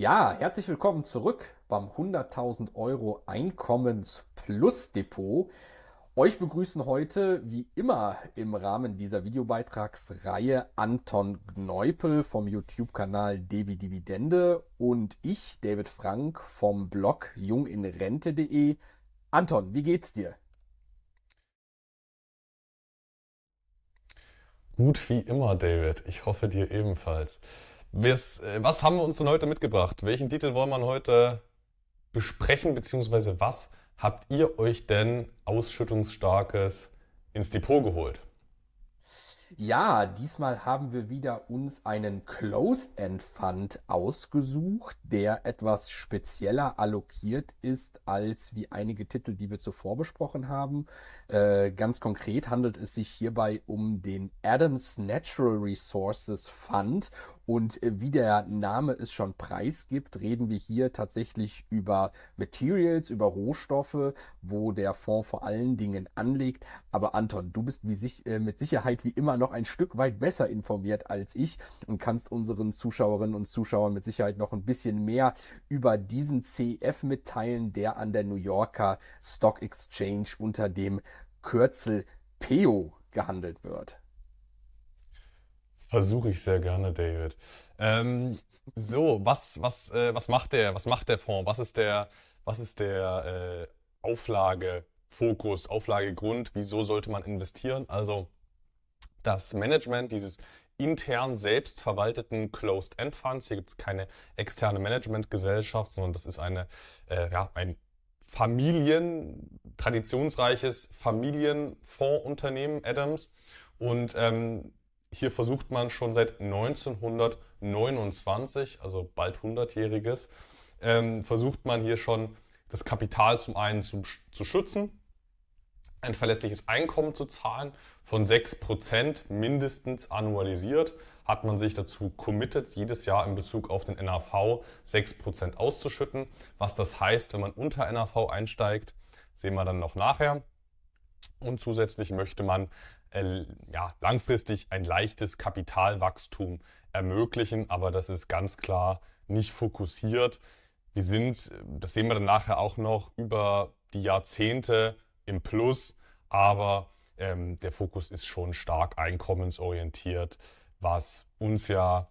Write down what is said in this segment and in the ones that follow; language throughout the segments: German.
Ja, herzlich willkommen zurück beim 100.000 Euro Einkommens-Plus-Depot. Euch begrüßen heute wie immer im Rahmen dieser Videobeitragsreihe Anton Gneupel vom YouTube-Kanal DB Dividende und ich, David Frank, vom Blog junginrente.de. Anton, wie geht's dir? Gut wie immer, David. Ich hoffe dir ebenfalls. Was haben wir uns denn heute mitgebracht? Welchen Titel wollen wir heute besprechen, beziehungsweise was habt ihr euch denn ausschüttungsstarkes ins Depot geholt? Ja, diesmal haben wir wieder uns einen Closed End Fund ausgesucht, der etwas spezieller allokiert ist als wie einige Titel, die wir zuvor besprochen haben. Ganz konkret handelt es sich hierbei um den Adams Natural Resources Fund und wie der Name es schon preisgibt, reden wir hier tatsächlich über Materials, über Rohstoffe, wo der Fonds vor allen Dingen anlegt. Aber Anton, du bist mit Sicherheit wie immer noch ein Stück weit besser informiert als ich und kannst unseren Zuschauerinnen und Zuschauern mit Sicherheit noch ein bisschen mehr über diesen CEF mitteilen, der an der New Yorker Stock Exchange unter dem Kürzel PEO gehandelt wird. Versuche ich sehr gerne, David. Was macht der Fonds? Was ist der Auflagefokus, Auflagegrund? Wieso sollte man investieren? Also das Management dieses intern selbst verwalteten Closed End Funds. Hier gibt es keine externe Managementgesellschaft, sondern das ist eine ein traditionsreiches Familienfondsunternehmen Adams und hier versucht man schon seit 1929, also bald 100-jähriges, versucht man hier schon das Kapital zum einen zu schützen, ein verlässliches Einkommen zu zahlen von 6% mindestens annualisiert, hat man sich dazu committed, jedes Jahr in Bezug auf den NAV 6% auszuschütten. Was das heißt, wenn man unter NAV einsteigt, sehen wir dann noch nachher. Und zusätzlich möchte man langfristig ein leichtes Kapitalwachstum ermöglichen, aber das ist ganz klar nicht fokussiert. Wir sind, das sehen wir dann nachher auch noch, über die Jahrzehnte im Plus, aber der Fokus ist schon stark einkommensorientiert, was uns ja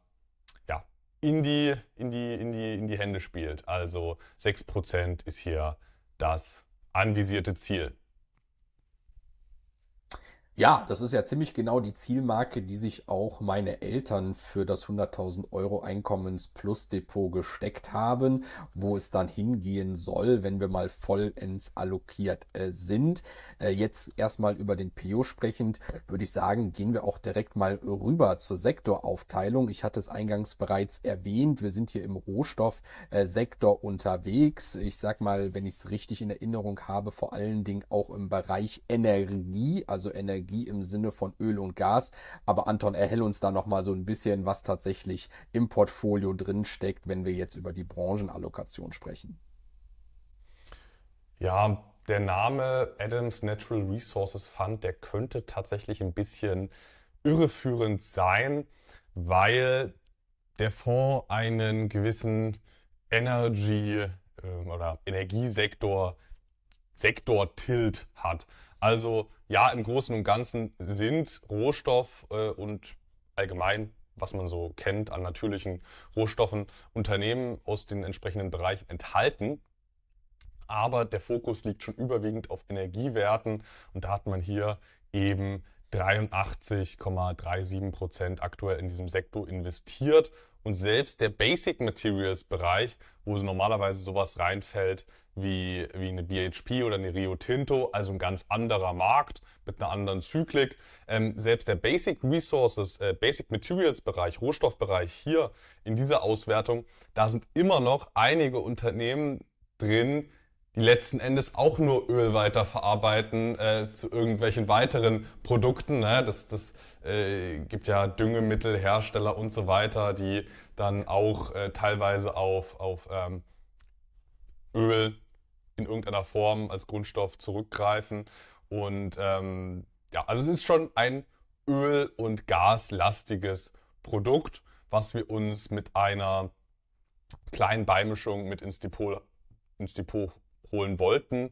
in die Hände spielt. Also 6% ist hier das anvisierte Ziel. Ja, das ist ja ziemlich genau die Zielmarke, die sich auch meine Eltern für das 100.000 Euro Einkommens-Plus-Depot gesteckt haben, wo es dann hingehen soll, wenn wir mal vollends allokiert sind. Jetzt erstmal über den PEO sprechend, würde ich sagen, gehen wir auch direkt mal rüber zur Sektoraufteilung. Ich hatte es eingangs bereits erwähnt, wir sind hier im Rohstoffsektor unterwegs. Ich sag mal, wenn ich es richtig in Erinnerung habe, vor allen Dingen auch im Bereich Energie, also Energie im Sinne von Öl und Gas. Aber Anton, erhell uns da nochmal so ein bisschen, was tatsächlich im Portfolio drin steckt, wenn wir jetzt über die Branchenallokation sprechen. Ja, der Name Adams Natural Resources Fund, der könnte tatsächlich ein bisschen irreführend sein, weil der Fonds einen gewissen Energiesektor-Tilt hat. Also ja, im Großen und Ganzen sind Rohstoff und allgemein, was man so kennt an natürlichen Rohstoffen, Unternehmen aus den entsprechenden Bereichen enthalten. Aber der Fokus liegt schon überwiegend auf Energiewerten und da hat man hier eben 83,37% aktuell in diesem Sektor investiert. Und selbst der Basic Materials Bereich, wo normalerweise sowas reinfällt wie eine BHP oder eine Rio Tinto, also ein ganz anderer Markt mit einer anderen Zyklik, selbst der Basic Materials Bereich, Rohstoffbereich hier in dieser Auswertung, da sind immer noch einige Unternehmen drin, die letzten Endes auch nur Öl weiterverarbeiten zu irgendwelchen weiteren Produkten. Ne? Das gibt ja Düngemittelhersteller und so weiter, die dann auch teilweise auf Öl in irgendeiner Form als Grundstoff zurückgreifen. Und also es ist schon ein Öl- und Gaslastiges Produkt, was wir uns mit einer kleinen Beimischung mit ins Depot holen wollten,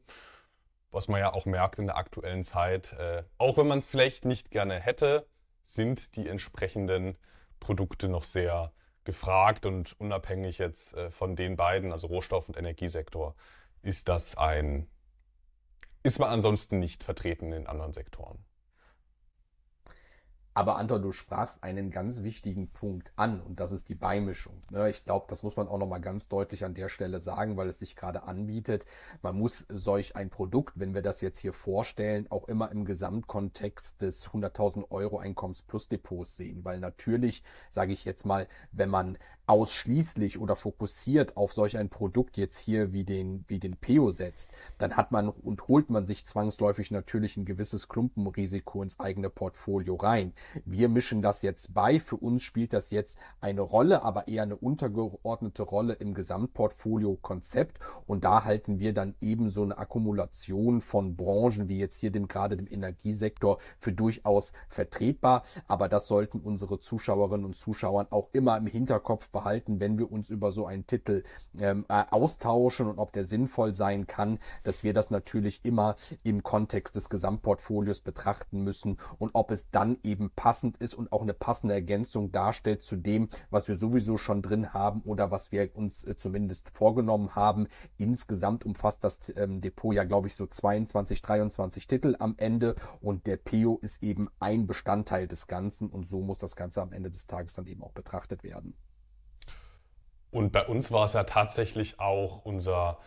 was man ja auch merkt in der aktuellen Zeit. Auch wenn man es vielleicht nicht gerne hätte, sind die entsprechenden Produkte noch sehr gefragt, und unabhängig jetzt von den beiden, also Rohstoff- und Energiesektor, ist man ansonsten nicht vertreten in anderen Sektoren. Aber Anton, du sprachst einen ganz wichtigen Punkt an, und das ist die Beimischung. Ich glaube, das muss man auch nochmal ganz deutlich an der Stelle sagen, weil es sich gerade anbietet. Man muss solch ein Produkt, wenn wir das jetzt hier vorstellen, auch immer im Gesamtkontext des 100.000 Euro Einkommensplus-Depots sehen. Weil natürlich, sage ich jetzt mal, wenn man ausschließlich oder fokussiert auf solch ein Produkt jetzt hier wie den PEO setzt, dann hat man und holt man sich zwangsläufig natürlich ein gewisses Klumpenrisiko ins eigene Portfolio rein. Wir mischen das jetzt bei. Für uns spielt das jetzt eine Rolle, aber eher eine untergeordnete Rolle im Gesamtportfolio-Konzept. Und da halten wir dann eben so eine Akkumulation von Branchen, wie jetzt hier gerade dem Energiesektor, für durchaus vertretbar. Aber das sollten unsere Zuschauerinnen und Zuschauer auch immer im Hinterkopf behalten, wenn wir uns über so einen Titel austauschen und ob der sinnvoll sein kann, dass wir das natürlich immer im Kontext des Gesamtportfolios betrachten müssen und ob es dann eben passend ist und auch eine passende Ergänzung darstellt zu dem, was wir sowieso schon drin haben oder was wir uns zumindest vorgenommen haben. Insgesamt umfasst das Depot ja, glaube ich, so 22, 23 Titel am Ende, und der PEO ist eben ein Bestandteil des Ganzen, und so muss das Ganze am Ende des Tages dann eben auch betrachtet werden. Und bei uns war es ja tatsächlich auch unser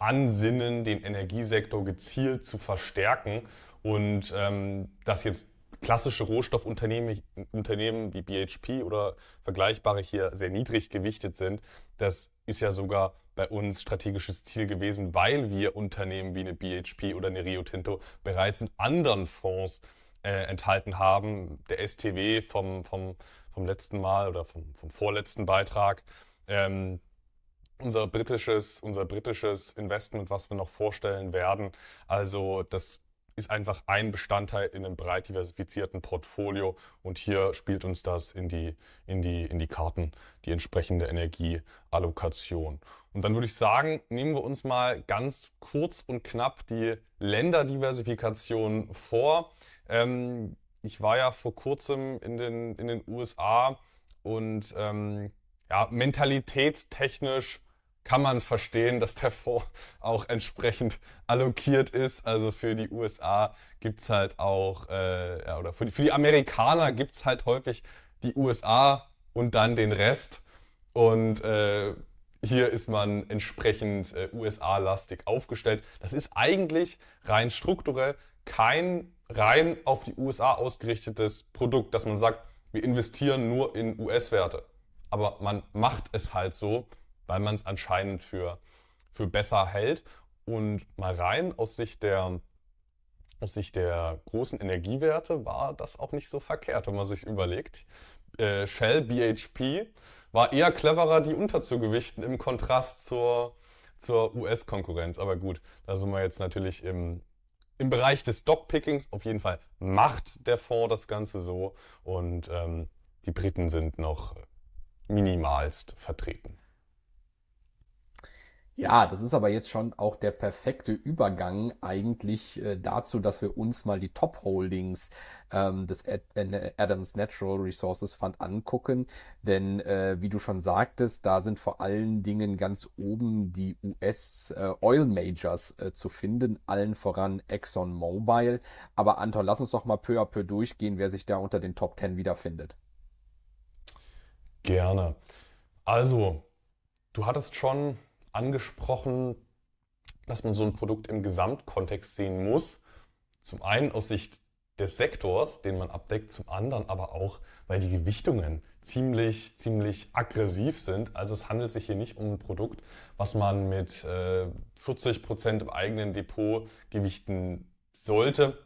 Ansinnen, den Energiesektor gezielt zu verstärken, und das jetzt klassische Rohstoffunternehmen wie BHP oder vergleichbare hier sehr niedrig gewichtet sind, das ist ja sogar bei uns strategisches Ziel gewesen, weil wir Unternehmen wie eine BHP oder eine Rio Tinto bereits in anderen Fonds enthalten haben. Der STW vom letzten Mal oder vom vorletzten Beitrag. Unser britisches Investment, was wir noch vorstellen werden. Also das ist einfach ein Bestandteil in einem breit diversifizierten Portfolio, und hier spielt uns das in die Karten, die entsprechende Energieallokation. Und dann würde ich sagen, nehmen wir uns mal ganz kurz und knapp die Länderdiversifikation vor. Ich war ja vor kurzem in den USA, und ja, mentalitätstechnisch kann man verstehen, dass der Fonds auch entsprechend allokiert ist. Also für die USA gibt's halt auch, ja, oder für die Amerikaner gibt's halt häufig die USA und dann den Rest. Und hier ist man entsprechend USA-lastig aufgestellt. Das ist eigentlich rein strukturell kein rein auf die USA ausgerichtetes Produkt, dass man sagt, wir investieren nur in US-Werte. Aber man macht es halt so, weil man es anscheinend für besser hält. Und mal rein aus Sicht der großen Energiewerte war das auch nicht so verkehrt, wenn man sich überlegt. Shell, BHP war eher cleverer, die unterzugewichten im Kontrast zur US-Konkurrenz. Aber gut, da sind wir jetzt natürlich im Bereich des Stockpickings. Auf jeden Fall macht der Fonds das Ganze so, und die Briten sind noch minimalst vertreten. Ja, das ist aber jetzt schon auch der perfekte Übergang eigentlich dazu, dass wir uns mal die Top-Holdings des Adams Natural Resources Fund angucken. Denn wie du schon sagtest, da sind vor allen Dingen ganz oben die US-Oil-Majors zu finden, allen voran Exxon Mobil. Aber Anton, lass uns doch mal peu à peu durchgehen, wer sich da unter den Top 10 wiederfindet. Gerne. Also, du hattest schon angesprochen, dass man so ein Produkt im Gesamtkontext sehen muss. Zum einen aus Sicht des Sektors, den man abdeckt, zum anderen aber auch, weil die Gewichtungen ziemlich aggressiv sind. Also es handelt sich hier nicht um ein Produkt, was man mit 40% im eigenen Depot gewichten sollte.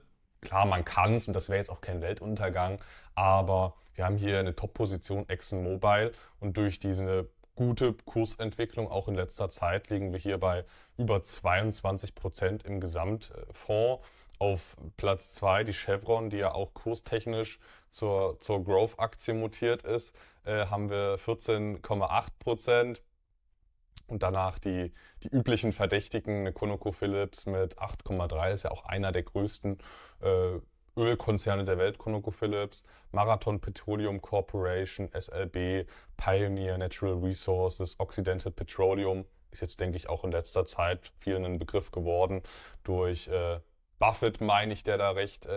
Klar, man kann es, und das wäre jetzt auch kein Weltuntergang, aber wir haben hier eine Top-Position Exxon Mobil, und durch diese gute Kursentwicklung auch in letzter Zeit liegen wir hier bei über 22% im Gesamtfonds. Auf Platz 2 die Chevron, die ja auch kurstechnisch zur Growth-Aktie mutiert ist, haben wir 14,8%. Und danach die üblichen Verdächtigen, eine ConocoPhillips mit 8,3, ist ja auch einer der größten Ölkonzerne der Welt, ConocoPhillips, Marathon Petroleum Corporation, SLB, Pioneer Natural Resources, Occidental Petroleum, ist jetzt, denke ich, auch in letzter Zeit vielen ein Begriff geworden. Durch Buffett, meine ich, der da recht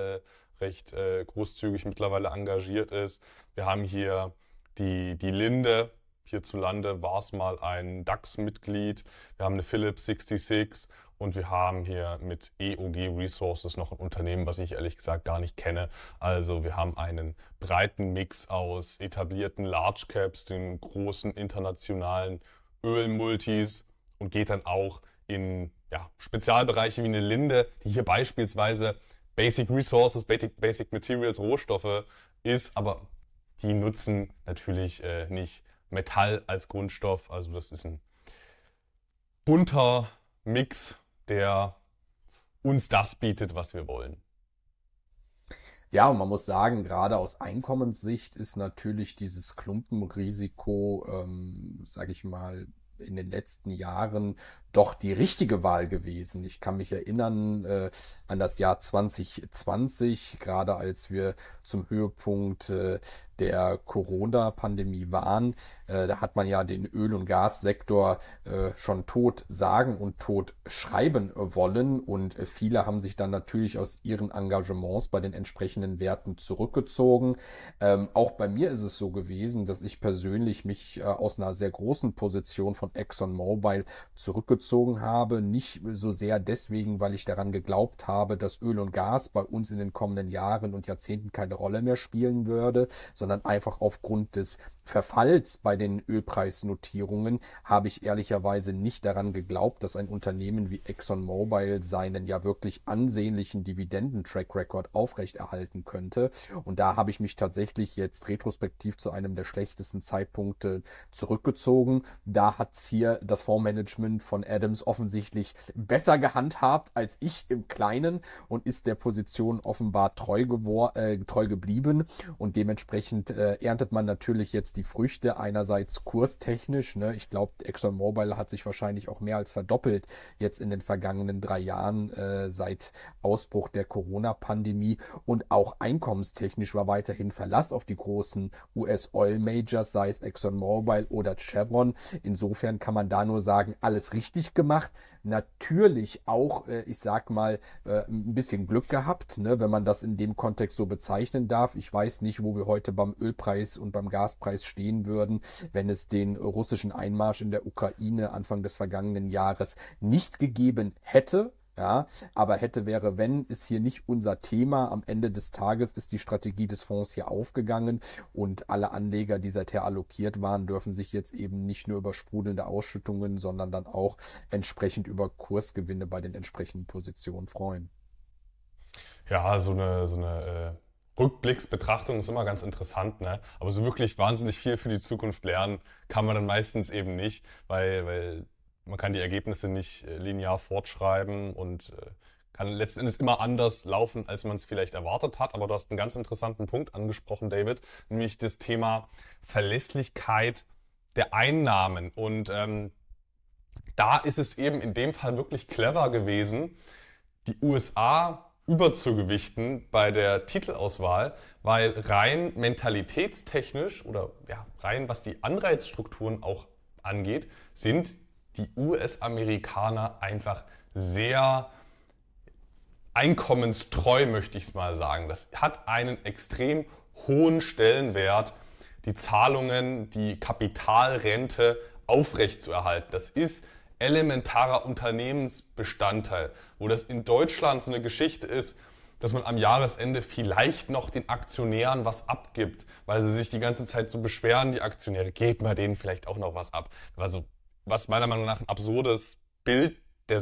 großzügig mittlerweile engagiert ist. Wir haben hier die Linde. Hierzulande war es mal ein DAX-Mitglied. Wir haben eine Philips 66 und wir haben hier mit EOG Resources noch ein Unternehmen, was ich ehrlich gesagt gar nicht kenne. Also wir haben einen breiten Mix aus etablierten Large Caps, den großen internationalen Ölmultis und geht dann auch in Spezialbereiche wie eine Linde, die hier beispielsweise Basic Resources, Basic Materials, Rohstoffe ist, aber die nutzen natürlich nicht Metall als Grundstoff. Also das ist ein bunter Mix, der uns das bietet, was wir wollen. Ja, und man muss sagen, gerade aus Einkommenssicht ist natürlich dieses Klumpenrisiko, sage ich mal, in den letzten Jahren doch die richtige Wahl gewesen. Ich kann mich erinnern an das Jahr 2020, gerade als wir zum Höhepunkt der Corona-Pandemie waren. Da hat man ja den Öl- und Gassektor schon tot sagen und tot schreiben wollen. Und viele haben sich dann natürlich aus ihren Engagements bei den entsprechenden Werten zurückgezogen. Auch bei mir ist es so gewesen, dass ich persönlich mich aus einer sehr großen Position von Exxon Mobil zurückgezogen habe. Nicht so sehr deswegen, weil ich daran geglaubt habe, dass Öl und Gas bei uns in den kommenden Jahren und Jahrzehnten keine Rolle mehr spielen würde, sondern einfach aufgrund des Verfalls bei den Ölpreisnotierungen habe ich ehrlicherweise nicht daran geglaubt, dass ein Unternehmen wie ExxonMobil seinen ja wirklich ansehnlichen Dividenden-Track-Record aufrechterhalten könnte. Und da habe ich mich tatsächlich jetzt retrospektiv zu einem der schlechtesten Zeitpunkte zurückgezogen. Da hat es hier das Fondsmanagement von Adams offensichtlich besser gehandhabt als ich im Kleinen und ist der Position offenbar treu geblieben. Und dementsprechend erntet man natürlich jetzt die Früchte einerseits kurstechnisch, ne? Ich glaube, ExxonMobil hat sich wahrscheinlich auch mehr als verdoppelt jetzt in den vergangenen 3 Jahren seit Ausbruch der Corona-Pandemie, und auch einkommenstechnisch war weiterhin Verlass auf die großen US-Oil-Majors, sei es ExxonMobil oder Chevron. Insofern kann man da nur sagen, alles richtig gemacht. Natürlich auch, ich sag mal, ein bisschen Glück gehabt, ne? Wenn man das in dem Kontext so bezeichnen darf. Ich weiß nicht, wo wir heute beim Ölpreis und beim Gaspreis stehen würden, wenn es den russischen Einmarsch in der Ukraine Anfang des vergangenen Jahres nicht gegeben hätte. Ja, aber hätte, wäre, wenn, ist hier nicht unser Thema. Am Ende des Tages ist die Strategie des Fonds hier aufgegangen und alle Anleger, die seither allokiert waren, dürfen sich jetzt eben nicht nur über sprudelnde Ausschüttungen, sondern dann auch entsprechend über Kursgewinne bei den entsprechenden Positionen freuen. Ja, so eine Rückblicksbetrachtung ist immer ganz interessant, ne? Aber so wirklich wahnsinnig viel für die Zukunft lernen kann man dann meistens eben nicht, weil man kann die Ergebnisse nicht linear fortschreiben und kann letzten Endes immer anders laufen, als man es vielleicht erwartet hat. Aber du hast einen ganz interessanten Punkt angesprochen, David, nämlich das Thema Verlässlichkeit der Einnahmen. Und da ist es eben in dem Fall wirklich clever gewesen, die USA überzugewichten bei der Titelauswahl, weil rein mentalitätstechnisch oder rein was die Anreizstrukturen auch angeht, sind die US-Amerikaner einfach sehr einkommenstreu, möchte ich es mal sagen. Das hat einen extrem hohen Stellenwert, die Zahlungen, die Kapitalrente aufrechtzuerhalten. Das ist elementarer Unternehmensbestandteil, wo das in Deutschland so eine Geschichte ist, dass man am Jahresende vielleicht noch den Aktionären was abgibt, weil sie sich die ganze Zeit so beschweren, die Aktionäre, gebt mal denen vielleicht auch noch was ab. Also was meiner Meinung nach ein absurdes Bild der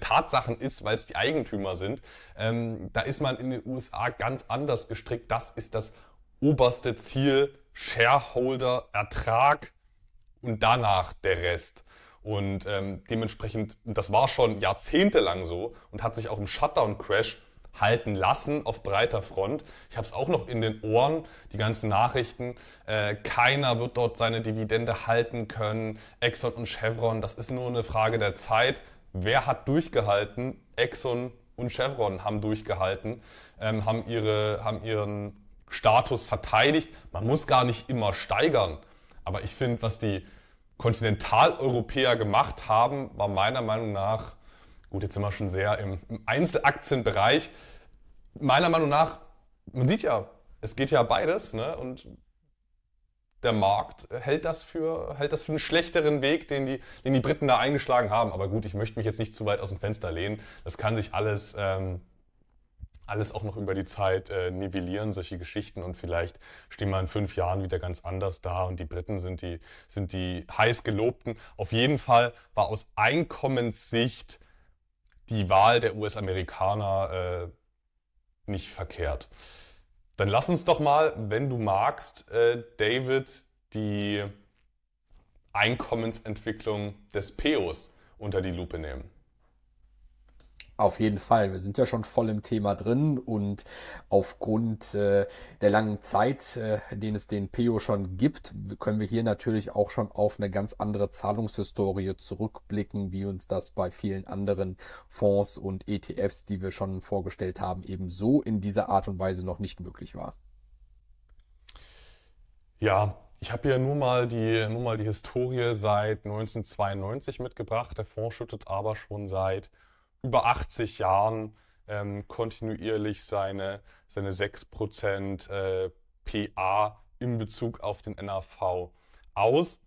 Tatsachen ist, weil es die Eigentümer sind. Da ist man in den USA ganz anders gestrickt. Das ist das oberste Ziel, Shareholder, Ertrag und danach der Rest. Und dementsprechend, das war schon jahrzehntelang so und hat sich auch im Shutdown-Crash halten lassen auf breiter Front. Ich habe es auch noch in den Ohren, die ganzen Nachrichten. Keiner wird dort seine Dividende halten können. Exxon und Chevron, das ist nur eine Frage der Zeit. Wer hat durchgehalten? Exxon und Chevron haben durchgehalten, haben ihren Status verteidigt. Man muss gar nicht immer steigern. Aber ich finde, was die Kontinentaleuropäer gemacht haben, war meiner Meinung nach, gut, jetzt sind wir schon sehr im Einzelaktienbereich, meiner Meinung nach, man sieht ja, es geht ja beides, ne? Und der Markt hält das für einen schlechteren Weg, den die Briten da eingeschlagen haben. Aber gut, ich möchte mich jetzt nicht zu weit aus dem Fenster lehnen. Das kann sich alles auch noch über die Zeit nivellieren, solche Geschichten, und vielleicht stehen wir in 5 Jahren wieder ganz anders da und die Briten sind die heiß gelobten. Auf jeden Fall war aus Einkommenssicht die Wahl der US-Amerikaner nicht verkehrt. Dann lass uns doch mal, wenn du magst, David, die Einkommensentwicklung des PEOs unter die Lupe nehmen. Auf jeden Fall, wir sind ja schon voll im Thema drin und aufgrund der langen Zeit, den es den PEO schon gibt, können wir hier natürlich auch schon auf eine ganz andere Zahlungshistorie zurückblicken, wie uns das bei vielen anderen Fonds und ETFs, die wir schon vorgestellt haben, eben so in dieser Art und Weise noch nicht möglich war. Ja, ich habe hier nur mal die Historie seit 1992 mitgebracht. Der Fonds schüttet aber schon seit über 80 Jahren kontinuierlich seine 6% PA in Bezug auf den NAV aus.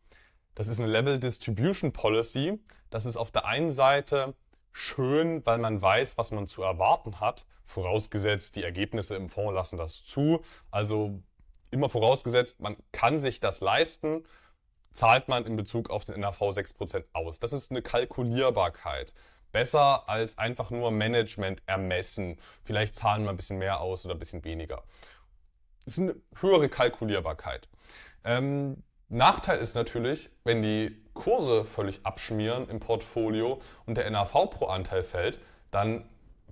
Das ist eine Level Distribution Policy. Das ist auf der einen Seite schön, weil man weiß, was man zu erwarten hat, vorausgesetzt die Ergebnisse im Fonds lassen das zu. Also immer vorausgesetzt, man kann sich das leisten, zahlt man in Bezug auf den NAV 6% aus. Das ist eine Kalkulierbarkeit. Besser als einfach nur Management ermessen. Vielleicht zahlen wir ein bisschen mehr aus oder ein bisschen weniger. Das ist eine höhere Kalkulierbarkeit. Nachteil ist natürlich, wenn die Kurse völlig abschmieren im Portfolio und der NAV pro Anteil fällt, dann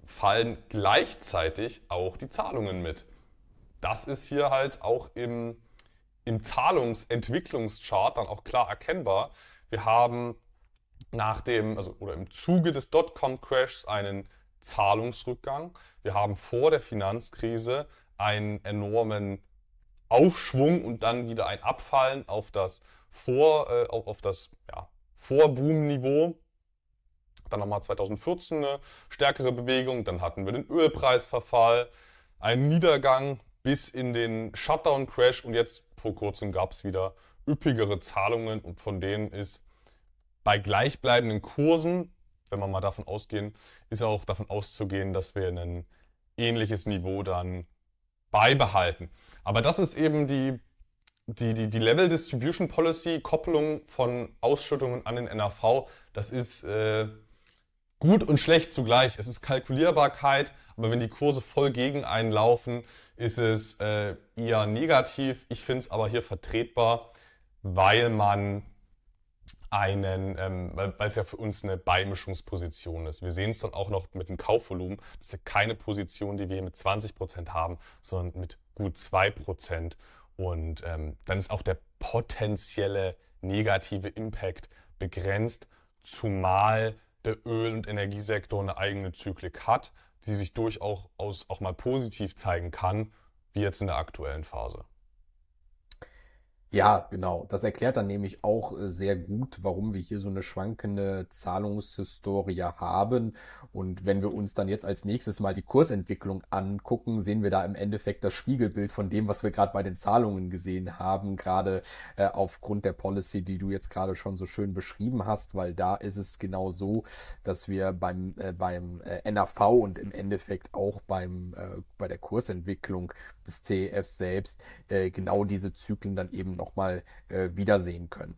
fallen gleichzeitig auch die Zahlungen mit. Das ist hier halt auch im Zahlungsentwicklungschart dann auch klar erkennbar. Wir haben im Zuge des Dotcom-Crashs einen Zahlungsrückgang. Wir haben vor der Finanzkrise einen enormen Aufschwung und dann wieder ein Abfallen auf das Vorboom-Niveau. Dann nochmal 2014 eine stärkere Bewegung. Dann hatten wir den Ölpreisverfall, einen Niedergang bis in den Shutdown-Crash und jetzt vor kurzem gab es wieder üppigere Zahlungen und von denen ist bei gleichbleibenden Kursen, wenn wir mal davon ausgehen, ist auch davon auszugehen, dass wir ein ähnliches Niveau dann beibehalten. Aber das ist eben die Level Distribution Policy, Kopplung von Ausschüttungen an den NAV. Das ist gut und schlecht zugleich. Es ist Kalkulierbarkeit, aber wenn die Kurse voll gegen einen laufen, ist es eher negativ. Ich finde es aber hier vertretbar, weil man weil es ja für uns eine Beimischungsposition ist. Wir sehen es dann auch noch mit dem Kaufvolumen. Das ist ja keine Position, die wir mit 20% haben, sondern mit gut 2%. Und dann ist auch der potenzielle negative Impact begrenzt, zumal der Öl- und Energiesektor eine eigene Zyklik hat, die sich durchaus auch mal positiv zeigen kann, wie jetzt in der aktuellen Phase. Ja, genau. Das erklärt dann nämlich auch sehr gut, warum wir hier so eine schwankende Zahlungshistorie haben. Und wenn wir uns dann jetzt als nächstes mal die Kursentwicklung angucken, sehen wir da im Endeffekt das Spiegelbild von dem, was wir gerade bei den Zahlungen gesehen haben, gerade aufgrund der Policy, die du jetzt gerade schon so schön beschrieben hast, weil da ist es genau so, dass wir beim NAV und im Endeffekt auch bei der Kursentwicklung des CEF selbst genau diese Zyklen dann eben nochmal wiedersehen können.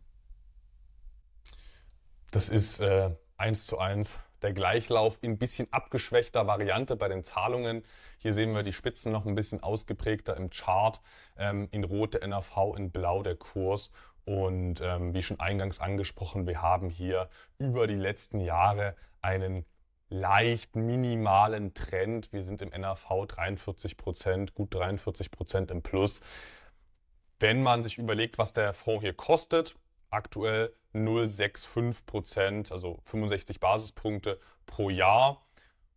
Das ist 1:1 der Gleichlauf in ein bisschen abgeschwächter Variante bei den Zahlungen. Hier sehen wir die Spitzen noch ein bisschen ausgeprägter im Chart. In Rot der NAV, in Blau der Kurs. Und wie schon eingangs angesprochen, wir haben hier über die letzten Jahre einen leicht minimalen Trend. Wir sind im NAV 43%, gut 43% im Plus. Wenn man sich überlegt, was der Fonds hier kostet, aktuell 0,65%, also 65 Basispunkte pro Jahr,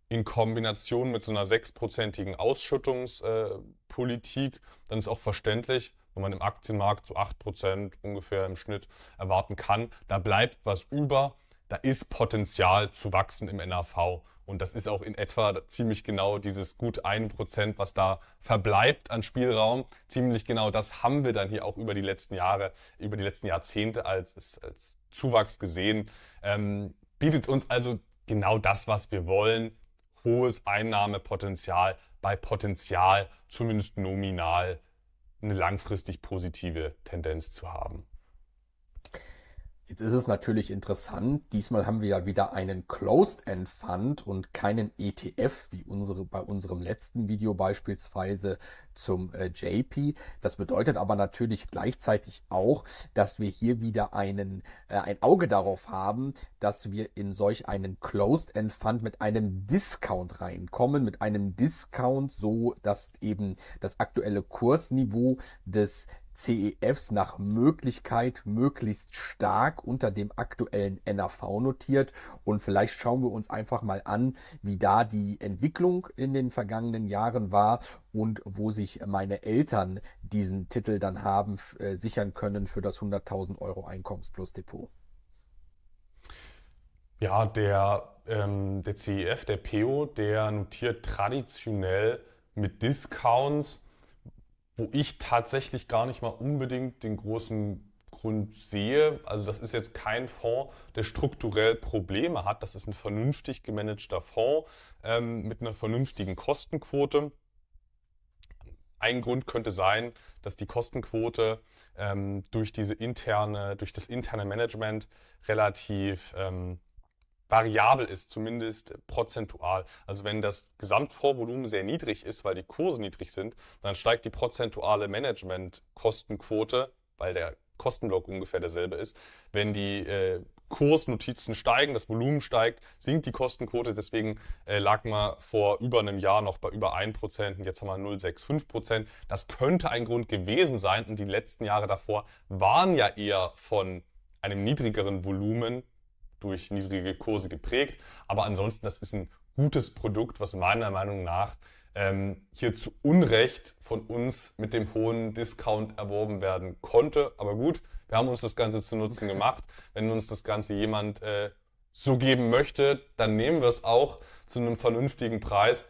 in Kombination mit so einer 6%igen Ausschüttungspolitik, dann ist auch verständlich, wenn man im Aktienmarkt so 8% ungefähr im Schnitt erwarten kann, da bleibt was über, da ist Potenzial zu wachsen im NAV. Und das ist auch in etwa ziemlich genau dieses gut 1%, was da verbleibt an Spielraum. Ziemlich genau das haben wir dann hier auch über die letzten Jahre, über die letzten Jahrzehnte als Zuwachs gesehen. Bietet uns also genau das, was wir wollen. Hohes Einnahmepotenzial bei Potenzial, zumindest nominal, eine langfristig positive Tendenz zu haben. Jetzt ist es natürlich interessant, diesmal haben wir ja wieder einen Closed End Fund und keinen ETF, wie bei unserem letzten Video beispielsweise zum JP. Das bedeutet aber natürlich gleichzeitig auch, dass wir hier wieder ein Auge darauf haben, dass wir in solch einen Closed End Fund mit einem Discount reinkommen, mit einem Discount, so dass eben das aktuelle Kursniveau des CEFs nach Möglichkeit möglichst stark unter dem aktuellen NAV notiert. Und vielleicht schauen wir uns einfach mal an, wie da die Entwicklung in den vergangenen Jahren war und wo sich meine Eltern diesen Titel dann haben sichern können für das 100.000 € Einkommensplus-Depot. Ja, der CEF, der PEO, der notiert traditionell mit Discounts, wo ich tatsächlich gar nicht mal unbedingt den großen Grund sehe. Also das ist jetzt kein Fonds, der strukturell Probleme hat. Das ist ein vernünftig gemanagter Fonds mit einer vernünftigen Kostenquote. Ein Grund könnte sein, dass die Kostenquote durch das interne Management relativ variabel ist, zumindest prozentual. Also wenn das Gesamtfondsvolumen sehr niedrig ist, weil die Kurse niedrig sind, dann steigt die prozentuale Managementkostenquote, weil der Kostenblock ungefähr derselbe ist. Wenn die Kursnotizen steigen, das Volumen steigt, sinkt die Kostenquote. Deswegen lag man vor über einem Jahr noch bei über 1% und jetzt haben wir 0,65%. Das könnte ein Grund gewesen sein und die letzten Jahre davor waren ja eher von einem niedrigeren Volumen durch niedrige Kurse geprägt. Aber ansonsten, das ist ein gutes Produkt, was meiner Meinung nach hier zu Unrecht von uns mit dem hohen Discount erworben werden konnte. Aber gut, wir haben uns das Ganze zu Nutzen gemacht. Wenn uns das Ganze jemand so geben möchte, dann nehmen wir es auch zu einem vernünftigen Preis.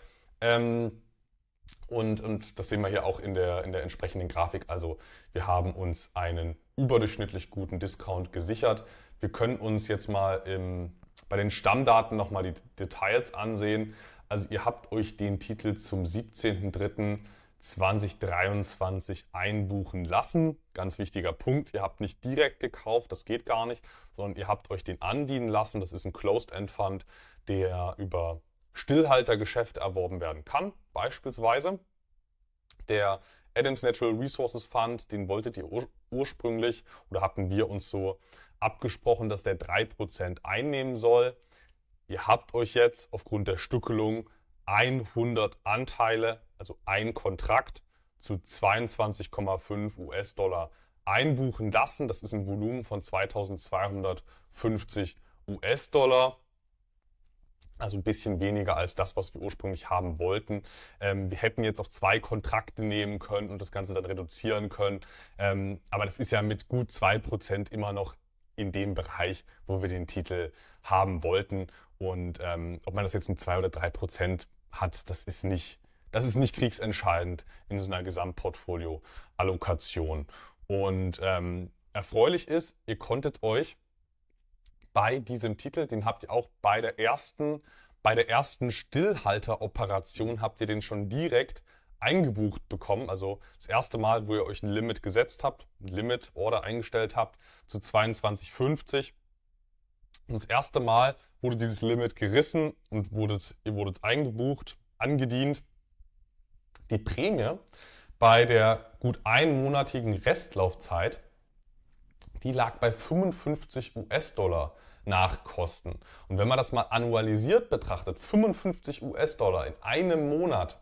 Und das sehen wir hier auch in der entsprechenden Grafik. Also wir haben uns einen überdurchschnittlich guten Discount gesichert. Wir können uns jetzt mal bei den Stammdaten nochmal die Details ansehen. Also ihr habt euch den Titel zum 17.03.2023 einbuchen lassen. Ganz wichtiger Punkt, ihr habt nicht direkt gekauft, das geht gar nicht, sondern ihr habt euch den andienen lassen. Das ist ein Closed End Fund, der über Stillhaltergeschäfte erworben werden kann, beispielsweise. Der Adams Natural Resources Fund, den wolltet ihr ursprünglich oder hatten wir uns so abgesprochen, dass der 3% einnehmen soll. Ihr habt euch jetzt aufgrund der Stückelung 100 Anteile, also ein Kontrakt zu $22,5 einbuchen lassen. Das ist ein Volumen von $2.250. Also ein bisschen weniger als das, was wir ursprünglich haben wollten. Wir hätten jetzt auch 2 Kontrakte nehmen können und das Ganze dann reduzieren können. Aber das ist ja mit gut 2% immer noch in dem Bereich, wo wir den Titel haben wollten. Und ob man das jetzt um 2 oder 3% hat, das ist nicht kriegsentscheidend in so einer Gesamtportfolio-Allokation. Und erfreulich ist, ihr konntet euch bei diesem Titel, den habt ihr auch bei der ersten Stillhalteroperation habt ihr den schon direkt eingebucht bekommen. Also das erste Mal, wo ihr euch ein Limit gesetzt habt, ein Limit Order eingestellt habt zu 22,50. Und das erste Mal wurde dieses Limit gerissen und ihr wurdet eingebucht, angedient. Die Prämie bei der gut einmonatigen Restlaufzeit, die lag bei $55 nach Kosten. Und wenn man das mal annualisiert betrachtet, 55 US-Dollar in einem Monat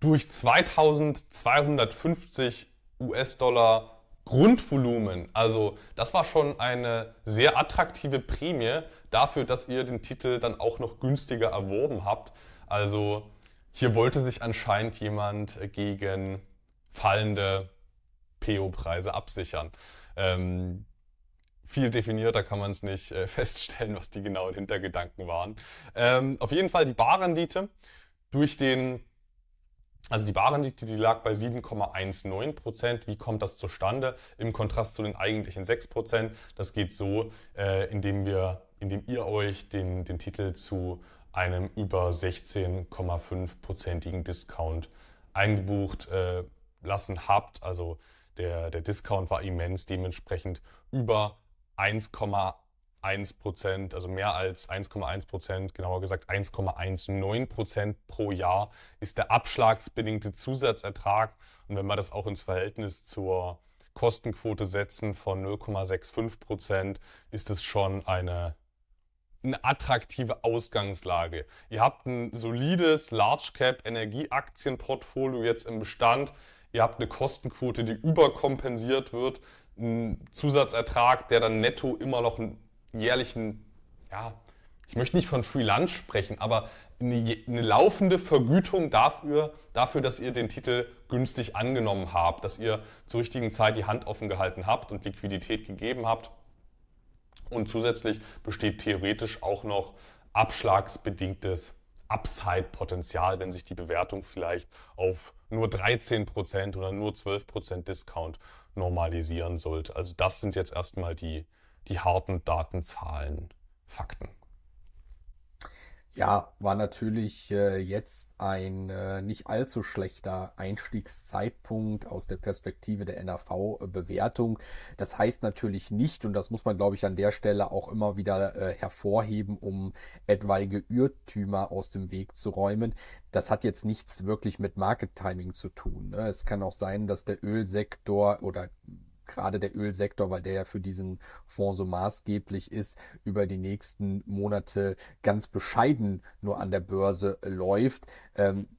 durch 2250 US-Dollar Grundvolumen, also das war schon eine sehr attraktive Prämie dafür, dass ihr den Titel dann auch noch günstiger erworben habt. Also hier wollte sich anscheinend jemand gegen fallende PO-Preise absichern. Viel definierter kann man es nicht feststellen, was die genauen Hintergedanken waren. Auf jeden Fall die Barrendite durch den... Also die Barrendite, die lag bei 7,19%. Wie kommt das zustande? Im Kontrast zu den eigentlichen 6%. Das geht so, indem ihr euch den Titel zu einem über 16,5%igen Discount eingebucht lassen habt. Also der Discount war immens, dementsprechend über 1,1%, also mehr als 1,1%, genauer gesagt 1,19% pro Jahr ist der abschlagsbedingte Zusatzertrag. Und wenn wir das auch ins Verhältnis zur Kostenquote setzen von 0,65%, ist es schon eine attraktive Ausgangslage. Ihr habt ein solides Large-Cap-Energieaktienportfolio jetzt im Bestand. Ihr habt eine Kostenquote, die überkompensiert wird, einen Zusatzertrag, der dann netto immer noch einen jährlichen, ja, ich möchte nicht von Free Lunch sprechen, aber eine laufende Vergütung dafür, dass ihr den Titel günstig angenommen habt, dass ihr zur richtigen Zeit die Hand offen gehalten habt und Liquidität gegeben habt. Und zusätzlich besteht theoretisch auch noch abschlagsbedingtes Upside-Potenzial, wenn sich die Bewertung vielleicht auf nur 13% oder nur 12% Discount normalisieren sollte. Also das sind jetzt erstmal die harten Daten, Zahlen, Fakten. Ja, war natürlich jetzt ein nicht allzu schlechter Einstiegszeitpunkt aus der Perspektive der NAV-Bewertung. Das heißt natürlich nicht, und das muss man, glaube ich, an der Stelle auch immer wieder hervorheben, um etwaige Irrtümer aus dem Weg zu räumen. Das hat jetzt nichts wirklich mit Market Timing zu tun, ne? Es kann auch sein, dass der Ölsektor oder gerade der Ölsektor, weil der ja für diesen Fonds so maßgeblich ist, über die nächsten Monate ganz bescheiden nur an der Börse läuft.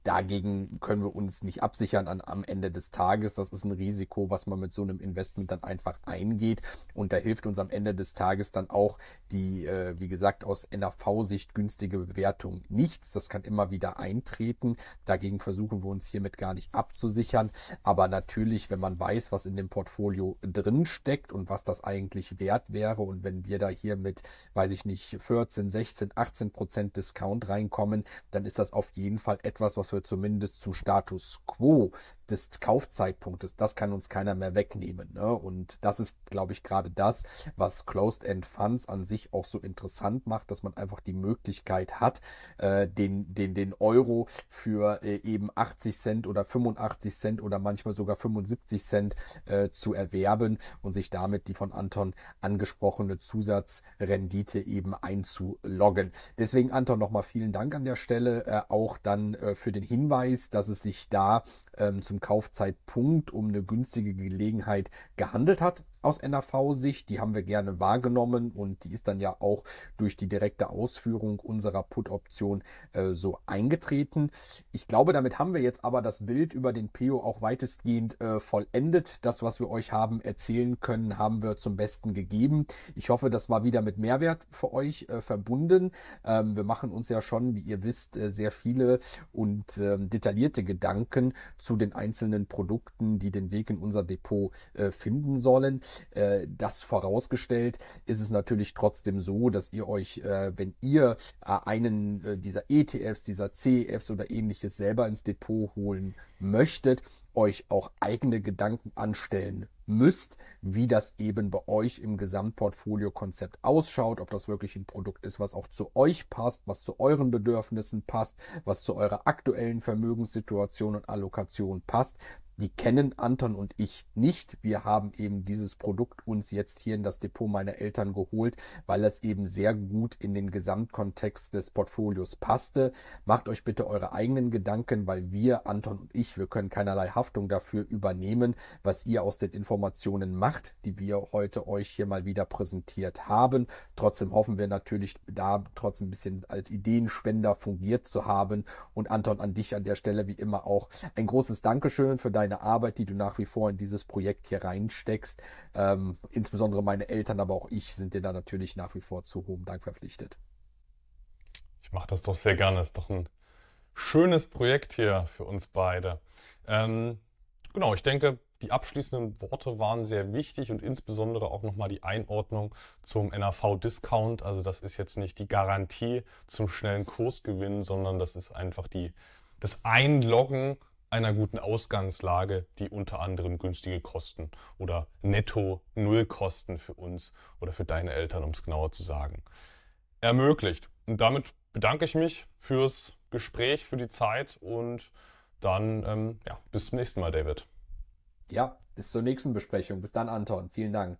Dagegen können wir uns nicht absichern am Ende des Tages. Das ist ein Risiko, was man mit so einem Investment dann einfach eingeht. Und da hilft uns am Ende des Tages dann auch die, wie gesagt, aus NAV-Sicht günstige Bewertung nichts. Das kann immer wieder eintreten. Dagegen versuchen wir uns hiermit gar nicht abzusichern. Aber natürlich, wenn man weiß, was in dem Portfolio drin steckt und was das eigentlich wert wäre, und wenn wir da hier mit, weiß ich nicht, 14, 16, 18% Discount reinkommen, dann ist das auf jeden Fall etwas, was wir zumindest zum Status Quo des Kaufzeitpunktes, das kann uns keiner mehr wegnehmen, ne? Und das ist, glaube ich, gerade das, was Closed End Funds an sich auch so interessant macht, dass man einfach die Möglichkeit hat, den Euro für eben 80 Cent oder 85 Cent oder manchmal sogar 75 Cent zu erwerben und sich damit die von Anton angesprochene Zusatzrendite eben einzuloggen. Deswegen, Anton, nochmal vielen Dank an der Stelle, auch dann für den Hinweis, dass es sich da zum Kaufzeitpunkt um eine günstige Gelegenheit gehandelt hat aus NAV-Sicht. Die haben wir gerne wahrgenommen und die ist dann ja auch durch die direkte Ausführung unserer Put-Option so eingetreten. Ich glaube, damit haben wir jetzt aber das Bild über den PEO auch weitestgehend vollendet. Das, was wir euch haben erzählen können, haben wir zum Besten gegeben. Ich hoffe, das war wieder mit Mehrwert für euch verbunden. Wir machen uns ja schon, wie ihr wisst, sehr viele und detaillierte Gedanken zu den einzelnen Produkten, die den Weg in unser Depot finden sollen. Das vorausgestellt, ist es natürlich trotzdem so, dass ihr euch, wenn ihr einen dieser ETFs, dieser CEFs oder ähnliches selber ins Depot holen möchtet, euch auch eigene Gedanken anstellen müsst, wie das eben bei euch im Gesamtportfolio-Konzept ausschaut, ob das wirklich ein Produkt ist, was auch zu euch passt, was zu euren Bedürfnissen passt, was zu eurer aktuellen Vermögenssituation und Allokation passt. Die kennen Anton und ich nicht. Wir haben eben dieses Produkt uns jetzt hier in das Depot meiner Eltern geholt, weil es eben sehr gut in den Gesamtkontext des Portfolios passte. Macht euch bitte eure eigenen Gedanken, weil wir, Anton und ich, wir können keinerlei Haftung dafür übernehmen, was ihr aus den Informationen macht, die wir heute euch hier mal wieder präsentiert haben. Trotzdem hoffen wir natürlich, da trotzdem ein bisschen als Ideenspender fungiert zu haben. Und Anton, an dich an der Stelle wie immer auch ein großes Dankeschön für dein Arbeit, die du nach wie vor in dieses Projekt hier reinsteckst. Insbesondere meine Eltern, aber auch ich sind dir da natürlich nach wie vor zu hohem Dank verpflichtet. Ich mache das doch sehr gerne. Ist doch ein schönes Projekt hier für uns beide. Genau, ich denke, die abschließenden Worte waren sehr wichtig und insbesondere auch nochmal die Einordnung zum NAV-Discount. Also das ist jetzt nicht die Garantie zum schnellen Kursgewinn, sondern das ist einfach das Einloggen einer guten Ausgangslage, die unter anderem günstige Kosten oder Netto-Null-Kosten für uns oder für deine Eltern, um es genauer zu sagen, ermöglicht. Und damit bedanke ich mich fürs Gespräch, für die Zeit und dann bis zum nächsten Mal, David. Ja, bis zur nächsten Besprechung. Bis dann, Anton. Vielen Dank.